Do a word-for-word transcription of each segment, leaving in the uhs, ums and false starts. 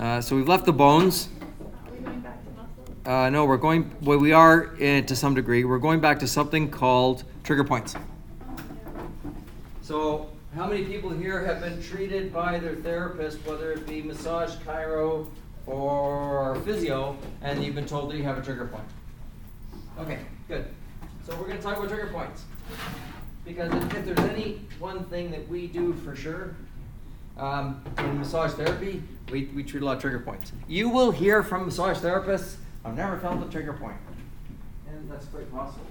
Uh, so we've left the bones. Are we going back to muscles? Uh, no, we're going, well, we are in, to some degree. We're going back to something called trigger points. So how many people here have been treated by their therapist, whether it be massage, chiro, or physio, and you've been told that you have a trigger point? Okay, good. So we're going to talk about trigger points. Because if, if there's any one thing that we do for sure, um, in massage therapy, we, we treat a lot of trigger points. You will hear from massage therapists, I've never felt a trigger point. And that's quite possible.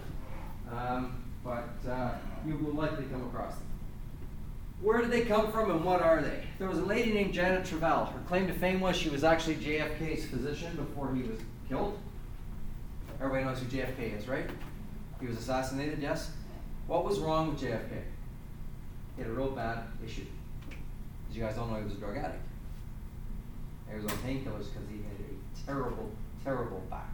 Um, but uh, you will likely come across them. Where did they come from and what are they? There was a lady named Janet Travell. Her claim to fame was she was actually J F K's physician before he was killed. Everybody knows who J F K is, right? He was assassinated, yes? What was wrong with J F K? He had a real bad issue. As you guys all know, he was a drug addict. He was on painkillers because he had a terrible, terrible back.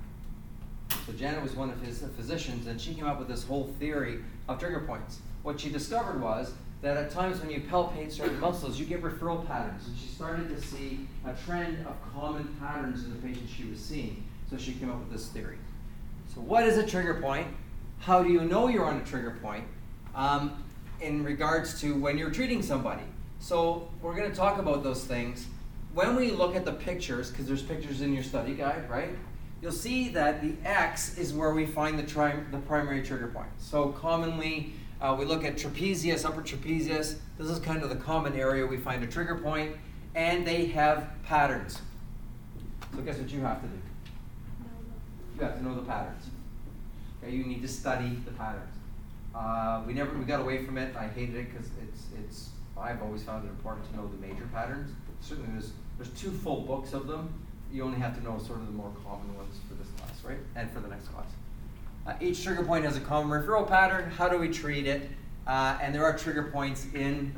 So Janet was one of his physicians, and she came up with this whole theory of trigger points. What she discovered was that at times when you palpate certain muscles, you get referral patterns. And she started to see a trend of common patterns in the patients she was seeing. So she came up with this theory. So what is a trigger point? How do you know you're on a trigger point um, in regards to when you're treating somebody? So we're going to talk about those things. When we look at the pictures, because there's pictures in your study guide, right? You'll see that the X is where we find the, tri- the primary trigger point. So commonly, uh, we look at trapezius, upper trapezius. This is kind of the common area we find a trigger point, and they have patterns. So guess what you have to do? You have to know the patterns. You need to study the patterns. Uh, we never we got away from it. I hated it because it's it's. I've always found it important to know the major patterns. Certainly, there's there's two full books of them. You only have to know sort of the more common ones for this class, right? And for the next class. Uh, each trigger point has a common referral pattern. How do we treat it? Uh, and there are trigger points in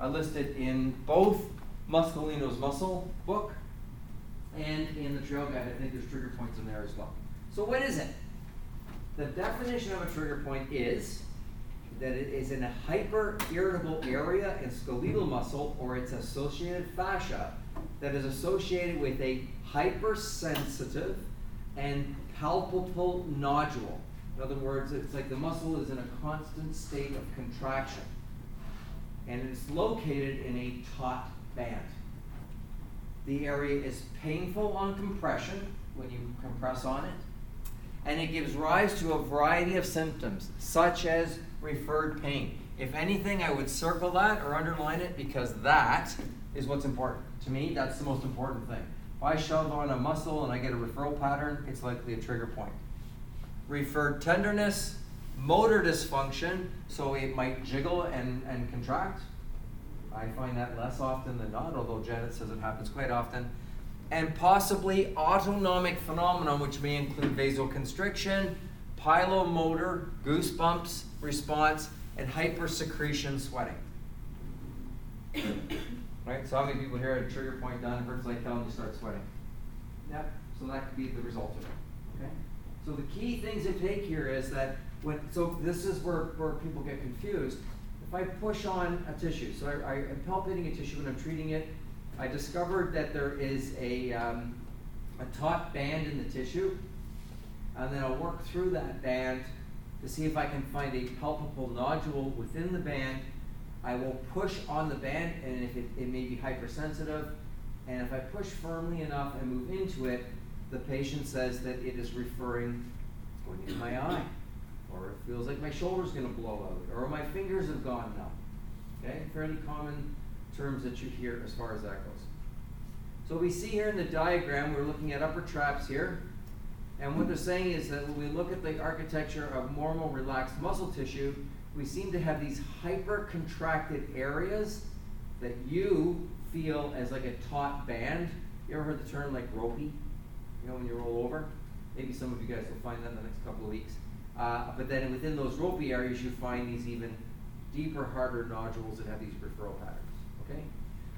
uh, listed in both Muscolino's muscle book and in the trail guide. I think there's trigger points in there as well. So what is it? The definition of a trigger point is that it is in a hyper-irritable area in skeletal muscle or its associated fascia that is associated with a hypersensitive and palpable nodule. In other words, it's like the muscle is in a constant state of contraction, and it's located in a taut band. The area is painful on compression, when you compress on it, and it gives rise to a variety of symptoms, such as referred pain. If anything, I would circle that or underline it, because that is what's important. To me, that's the most important thing. If I shove on a muscle and I get a referral pattern, it's likely a trigger point. Referred tenderness, motor dysfunction, so it might jiggle and, and contract. I find that less often than not, although Janet says it happens quite often. And possibly autonomic phenomenon, which may include vasoconstriction, pilomotor, goosebumps, response, and hypersecretion sweating. Right? So how many people here had a trigger point done, hurts like hell, and you start sweating? Yep. So that could be the result of it. Okay? So the key things to take here is that when so this is where, where people get confused. If I push on a tissue, so I, I am palpating a tissue when I'm treating it, I discovered that there is a, um, a taut band in the tissue, and then I'll work through that band to see if I can find a palpable nodule within the band. I will push on the band, and if it, it may be hypersensitive, and if I push firmly enough and move into it, the patient says that it is referring, it's going into my eye, or it feels like my shoulder's going to blow out, or my fingers have gone numb. Okay, fairly common terms that you hear as far as that goes. So we see here in the diagram, we're looking at upper traps here, and what they're saying is that when we look at the architecture of normal relaxed muscle tissue, we seem to have these hyper-contracted areas that you feel as like a taut band. You ever heard the term like ropey? You know, when you roll over? Maybe some of you guys will find that in the next couple of weeks. Uh, but then within those ropey areas, you find these even deeper, harder nodules that have these referral patterns. Okay?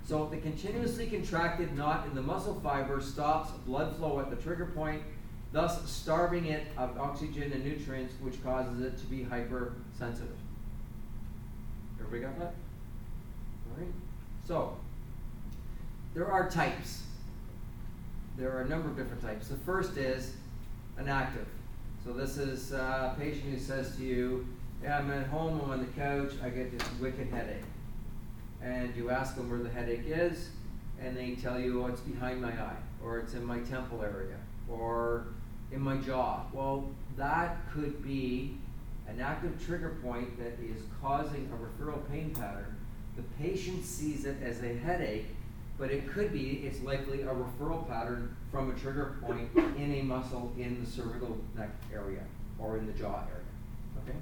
So the continuously contracted knot in the muscle fiber stops blood flow at the trigger point, thus starving it of oxygen and nutrients, which causes it to be hypersensitive. Everybody got that? All right. So there are types. there are a number of different types. The first is inactive. So this is a patient who says to you, yeah, I'm at home, I'm on the couch, I get this wicked headache. And you ask them where the headache is, and they tell you, oh, it's behind my eye, or it's in my temple area, or in my jaw. Well, that could be an active trigger point that is causing a referral pain pattern. The patient sees it as a headache, but it could be, it's likely a referral pattern from a trigger point in a muscle in the cervical neck area or in the jaw area. Okay?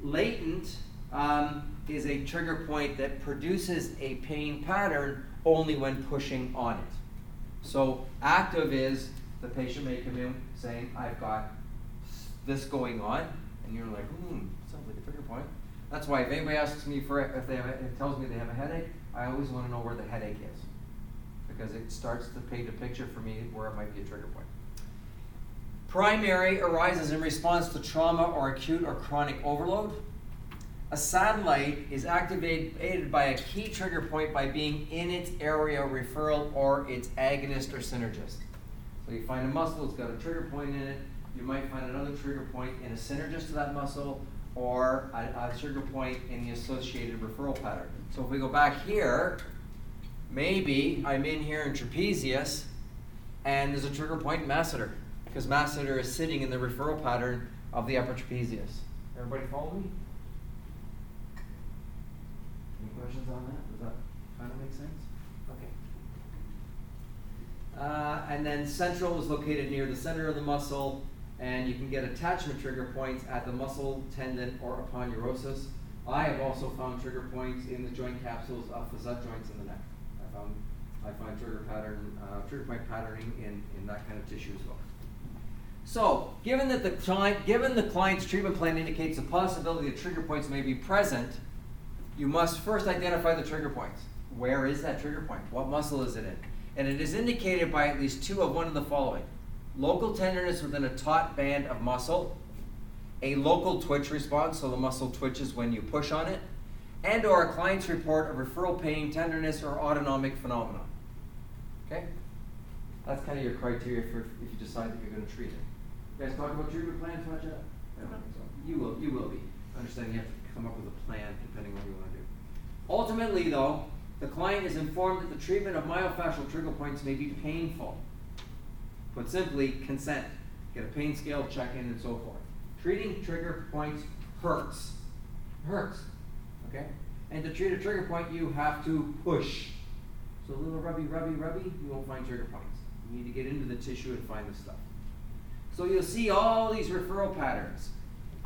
Latent um, is a trigger point that produces a pain pattern only when pushing on it. So active is the patient may come in saying, I've got this going on, and you're like, hmm, sounds like a trigger point. That's why if anybody asks me for it, if they have a, it tells me they have a headache, I always want to know where the headache is, because it starts to paint a picture for me where it might be a trigger point. Primary arises in response to trauma or acute or chronic overload. A satellite is activated by a key trigger point by being in its area referral or its agonist or synergist. So you find a muscle, it's got a trigger point in it. You might find another trigger point in a synergist to that muscle, or a, a trigger point in the associated referral pattern. So if we go back here, maybe I'm in here in trapezius, and there's a trigger point in masseter, because masseter is sitting in the referral pattern of the upper trapezius. Everybody follow me? Any questions on that? Does that kind of make sense? Okay. Uh, and then central is located near the center of the muscle, and you can get attachment trigger points at the muscle, tendon, or upon neurosis. I have also found trigger points in the joint capsules of facet joints in the neck. I found I find trigger pattern, uh, trigger point patterning in, in that kind of tissue as well. So, given that the client, given the client's treatment plan indicates the possibility that trigger points may be present, you must first identify the trigger points. Where is that trigger point? What muscle is it in? And it is indicated by at least two of one of the following: local tenderness within a taut band of muscle, a local twitch response, so the muscle twitches when you push on it, and or a client's report of referral pain, tenderness, or autonomic phenomena. Okay? That's kind of your criteria for if you decide that you're going to treat it. You guys talk about treatment plans much? I don't think so. You will, you will be. I understand you have to come up with a plan depending on what you want to do. Ultimately, though, the client is informed that the treatment of myofascial trigger points may be painful. But simply, consent. Get a pain scale, check in, and so forth. Treating trigger points hurts. Hurts. Okay? And to treat a trigger point, you have to push. So a little rubby, rubby, rubby, you won't find trigger points. You need to get into the tissue and find the stuff. So you'll see all these referral patterns.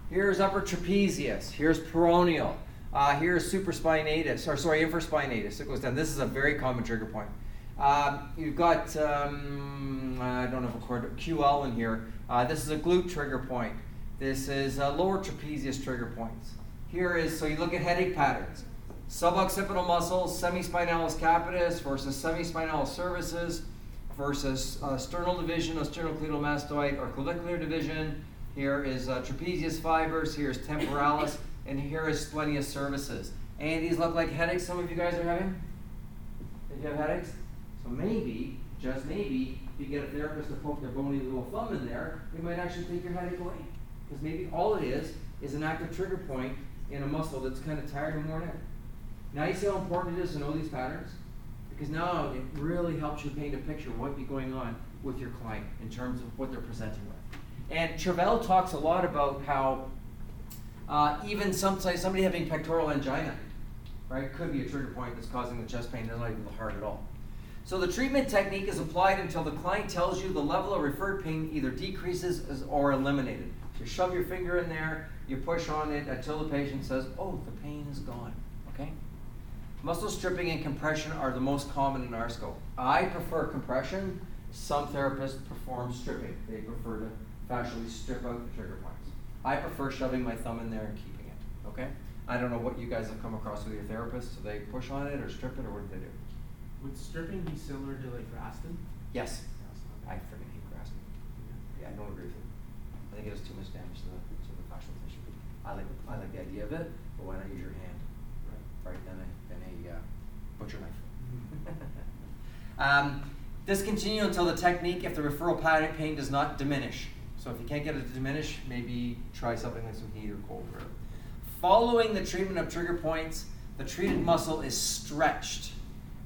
Here's upper trapezius. Here's peroneal. Uh, here's supraspinatus, or sorry, infraspinatus. It goes down. This is a very common trigger point. Uh, you've got, um, I don't have a cord, Q L in here. Uh, this is a glute trigger point. This is uh, lower trapezius trigger points. Here is, so you look at headache patterns. Suboccipital muscles, semispinalis capitis versus semispinalis cervicis versus uh, sternal division of sternocleidomastoid or clavicular division. Here is uh, trapezius fibers, here's temporalis, and here is splenius cervicis. Any of these look like headaches some of you guys are having? Did you have headaches? So maybe, just maybe, if you get a therapist to poke their bony little thumb in there, they might actually take your headache away. Because maybe all it is is an active trigger point in a muscle that's kind of tired and worn out. Now you see how important it is to know these patterns? Because now it really helps you paint a picture of what might be going on with your client in terms of what they're presenting with. And Travell talks a lot about how uh, even some, somebody having pectoral angina, right, could be a trigger point that's causing the chest pain. They're not even the heart at all. So the treatment technique is applied until the client tells you the level of referred pain either decreases or eliminated. So you shove your finger in there, you push on it until the patient says, oh, the pain is gone, okay? Muscle stripping and compression are the most common in our scope. I prefer compression. Some therapists perform stripping. They prefer to fascially strip out the trigger points. I prefer shoving my thumb in there and keeping it, okay? I don't know what you guys have come across with your therapists. Do they push on it or strip it, or what do they do? Would stripping be similar to like Graston? Yes. I freaking hate Graston. Yeah, I don't agree with you. I think it does too much damage to the to the fascial tissue. I like I like the idea of it, but why not use your hand? Right. Right. Then a then a uh, butcher knife. um, This continues until the technique if the referral pain does not diminish. So if you can't get it to diminish, maybe try something like some heat or cold rub. Following the treatment of trigger points, the treated muscle is stretched,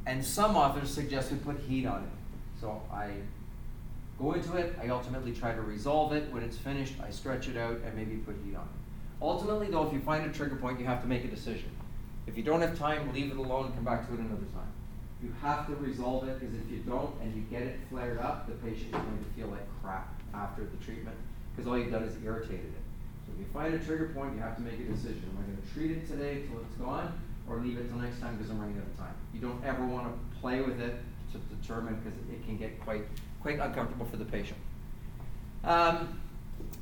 and some authors suggest we put heat on it. So I go into it, I ultimately try to resolve it. When it's finished, I stretch it out and maybe put heat on it. Ultimately, though, if you find a trigger point, you have to make a decision. If you don't have time, leave it alone and come back to it another time. You have to resolve it, because if you don't and you get it flared up, the patient is going to feel like crap after the treatment, because all you've done is irritated it. So if you find a trigger point, you have to make a decision. Am I going to treat it today until it's gone, or leave it till next time because I'm running out of time? You don't ever want to play with it to determine, because it can get quite, quite uncomfortable for the patient. Um,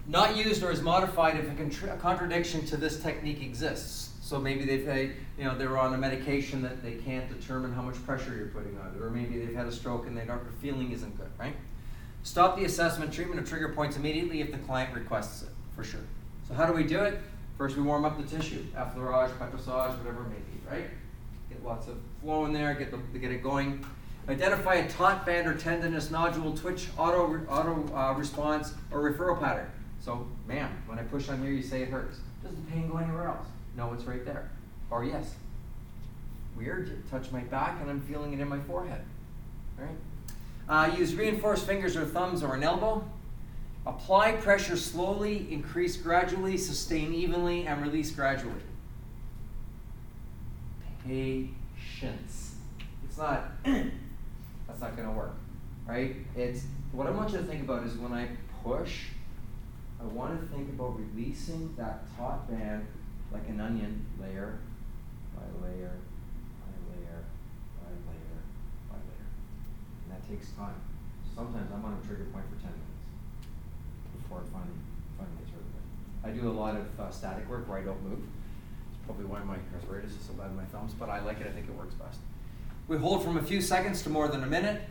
not used or is modified if a, contra- a contradiction to this technique exists. So maybe they've had, you know, they're on a medication that they can't determine how much pressure you're putting on it, or maybe they've had a stroke and their feeling isn't good, right? Stop the assessment treatment of trigger points immediately if the client requests it, for sure. So how do we do it? First, we warm up the tissue, effleurage, petrissage, whatever it may be, right? Get lots of flow in there, get the, get it going. Identify a taut band or tendinous nodule, twitch, auto, auto uh, response, or referral pattern. So, ma'am, when I push on here, you say it hurts. Does the pain go anywhere else? No, it's right there. Or yes, weird, you touch my back and I'm feeling it in my forehead, right? Uh, use reinforced fingers or thumbs or an elbow. Apply pressure slowly, increase gradually, sustain evenly, and release gradually. Patience. It's not, that's not gonna work, right? It's, what I want you to think about is when I push, I want to think about releasing that taut band like an onion, layer by layer, by layer, by layer, by layer. And that takes time. Sometimes I'm on a trigger point for ten minutes before I finally, finally get triggered. I do a lot of uh, static work where I don't move. It's probably why my arthritis is so bad in my thumbs, but I like it, I think it works best. We hold from a few seconds to more than a minute.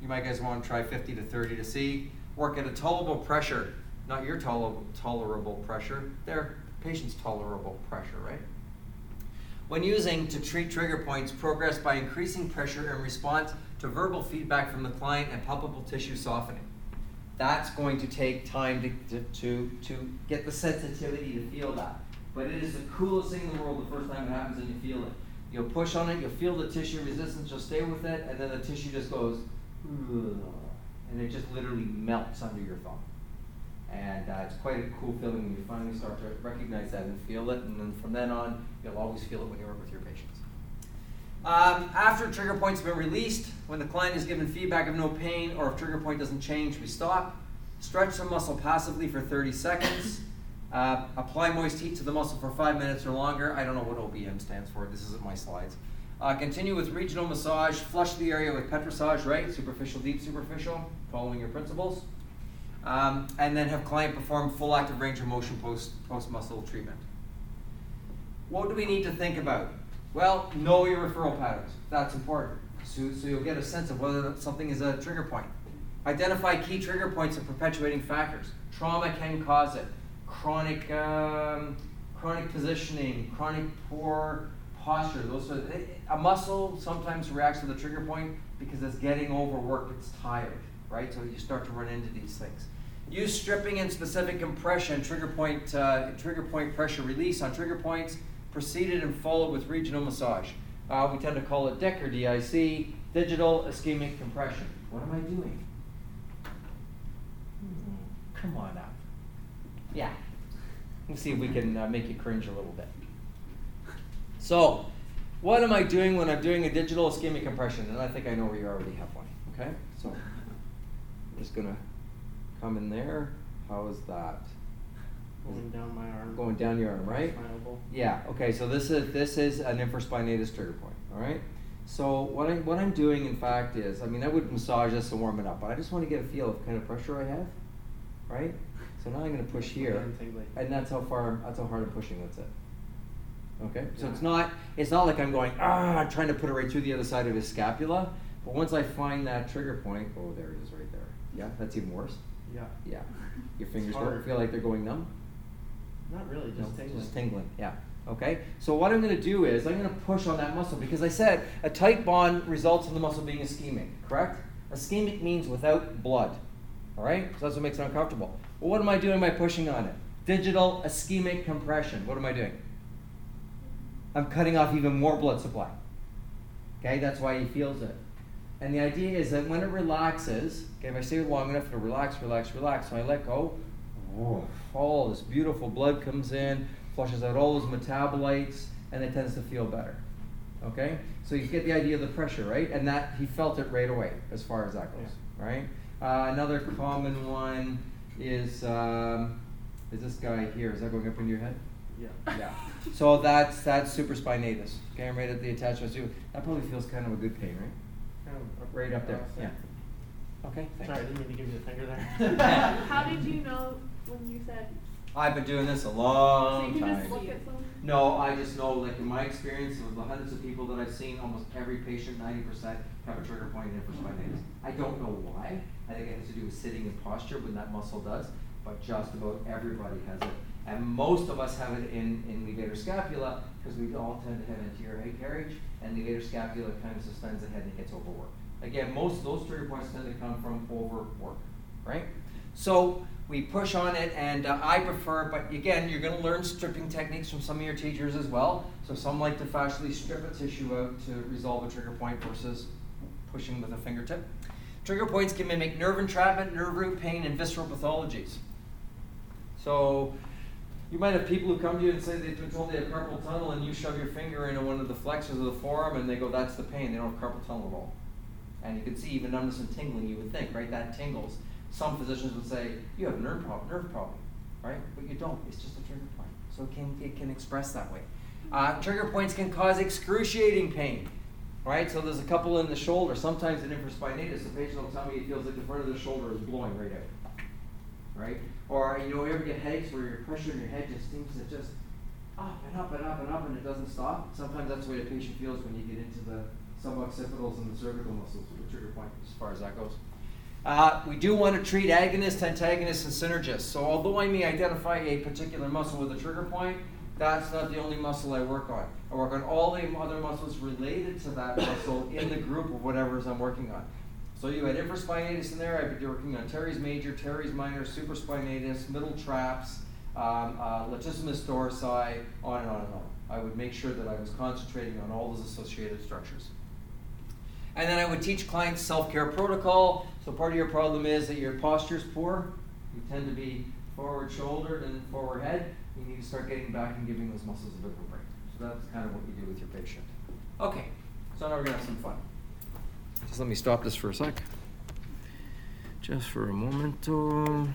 You might guys want to try fifty to thirty to see. Work at a tolerable pressure, not your tol- tolerable pressure, there. Patient's tolerable pressure, right? When using to treat trigger points, progress by increasing pressure in response to verbal feedback from the client and palpable tissue softening. That's going to take time to, to, to get the sensitivity to feel that. But it is the coolest thing in the world the first time it happens and you feel it. You'll push on it, you'll feel the tissue resistance, you'll stay with it, and then the tissue just goes, and it just literally melts under your thumb. And uh, it's quite a cool feeling when you finally start to recognize that and feel it, and then from then on, you'll always feel it when you work with your patients. Um, after trigger point's been released, when the client is given feedback of no pain, or if trigger point doesn't change, we stop. Stretch the muscle passively for thirty seconds. Uh, apply moist heat to the muscle for five minutes or longer. I don't know what O B M stands for, this isn't my slides. Uh, continue with regional massage, flush the area with petrissage, right? Superficial, deep superficial, following your principles. Um, and then have client perform full active range of motion post, post-muscle treatment. What do we need to think about? Well, know your referral patterns. That's important. So, so you'll get a sense of whether something is a trigger point. Identify key trigger points and perpetuating factors. Trauma can cause it. Chronic, um, chronic positioning, chronic poor posture. Those are, a muscle sometimes reacts to the trigger point because it's getting overworked, it's tired, right? So you start to run into these things. Use stripping and specific compression, trigger point, uh, trigger point pressure release on trigger points, preceded and followed with regional massage. Uh, we tend to call it D I C or D I C, digital ischemic compression. What am I doing? Mm-hmm. Come on up. Yeah. Let's see if we can uh, make you cringe a little bit. So, what am I doing when I'm doing a digital ischemic compression? And I think I know where you already have one, okay? So, I'm just gonna come in there. How is that? Going down my arm. Going down your arm, right? My elbow. Yeah. Okay. So this is this is an infraspinatus trigger point. All right. So what I what I'm doing, in fact, is I mean I would massage this and warm it up, but I just want to get a feel of the kind of pressure I have, right? So now I'm gonna push here, and that's how far that's how hard I'm pushing. That's it. Okay. So yeah. it's not it's not like I'm going ah I'm trying to put it right through the other side of his scapula, but once I find that trigger point, oh there it is right there. Yeah, that's even worse. Yeah. Yeah. Your fingers don't feel like they're going numb? Not really, just no, tingling. Just tingling, yeah. Okay? So what I'm going to do is I'm going to push on that muscle because I said a tight bond results in the muscle being ischemic, correct? Ischemic means without blood. All right? So that's what makes it uncomfortable. Well, what am I doing? Am I pushing on it? Digital ischemic compression. What am I doing? I'm cutting off even more blood supply. Okay? That's why he feels it. And the idea is that when it relaxes, okay, if I stay long enough, it'll relax, relax, relax. When I let go, whoa, all this beautiful blood comes in, flushes out all those metabolites, and it tends to feel better. Okay? So you get the idea of the pressure, right? And that he felt it right away as far as that goes, yeah. Right? Uh, another common one is um, is this guy here. Is that going up in your head? Yeah. Yeah. So that's that's supraspinatus. Okay, I'm right at the attachment. That probably feels kind of a good pain, right? Right up there, yeah. Okay, thanks. Sorry, I didn't mean to give you the finger there. How did you know when you said? I've been doing this a long so you time. Just look at someone? No, I just know, like in my experience, with the hundreds of people that I've seen, almost every patient, ninety percent, have a trigger point in supraspinatus. I don't know why. I think it has to do with sitting and posture when that muscle does, but just about everybody has it. And most of us have it in, in levator scapula because we all tend to have anterior head carriage, and levator scapula kind of suspends the head and gets overworked. Again, most of those trigger points tend to come from overwork, right? So we push on it, and uh, I prefer, but again, you're going to learn stripping techniques from some of your teachers as well. So some like to fascially strip a tissue out to resolve a trigger point versus pushing with a fingertip. Trigger points can mimic nerve entrapment, nerve root pain, and visceral pathologies. So you might have people who come to you and say they've been told they have carpal tunnel, and you shove your finger into one of the flexors of the forearm, and they go, that's the pain. They don't have carpal tunnel at all. And you can see even numbness and tingling, you would think, right? That tingles. Some physicians would say, you have a nerve problem, nerve problem, right? But you don't. It's just a trigger point. So it can, it can express that way. Uh, trigger points can cause excruciating pain, right? So there's a couple in the shoulder. Sometimes in infraspinatus, the patient will tell me it feels like the front of the shoulder is blowing right out, right? Or, you know, you ever get headaches where your pressure in your head just seems to just up and up and up and up and it doesn't stop? Sometimes that's the way the patient feels when you get into the suboccipitals and the cervical muscles, the trigger point as far as that goes. Uh, we do want to treat agonists, antagonists, and synergists. So although I may identify a particular muscle with a trigger point, that's not the only muscle I work on. I work on all the other muscles related to that muscle in the group of whatever I'm working on. So you had infraspinatus in there. I'd be working on teres major, teres minor, supraspinatus, middle traps, um, uh, latissimus dorsi, on and on and on. I would make sure that I was concentrating on all those associated structures. And then I would teach clients self-care protocol. So part of your problem is that your posture's poor. You tend to be forward-shouldered and forward-head. You need to start getting back and giving those muscles a bit of a break. So that's kind of what you do with your patient. Okay, so now we're gonna have some fun. Just let me stop this for a sec. Just for a momento.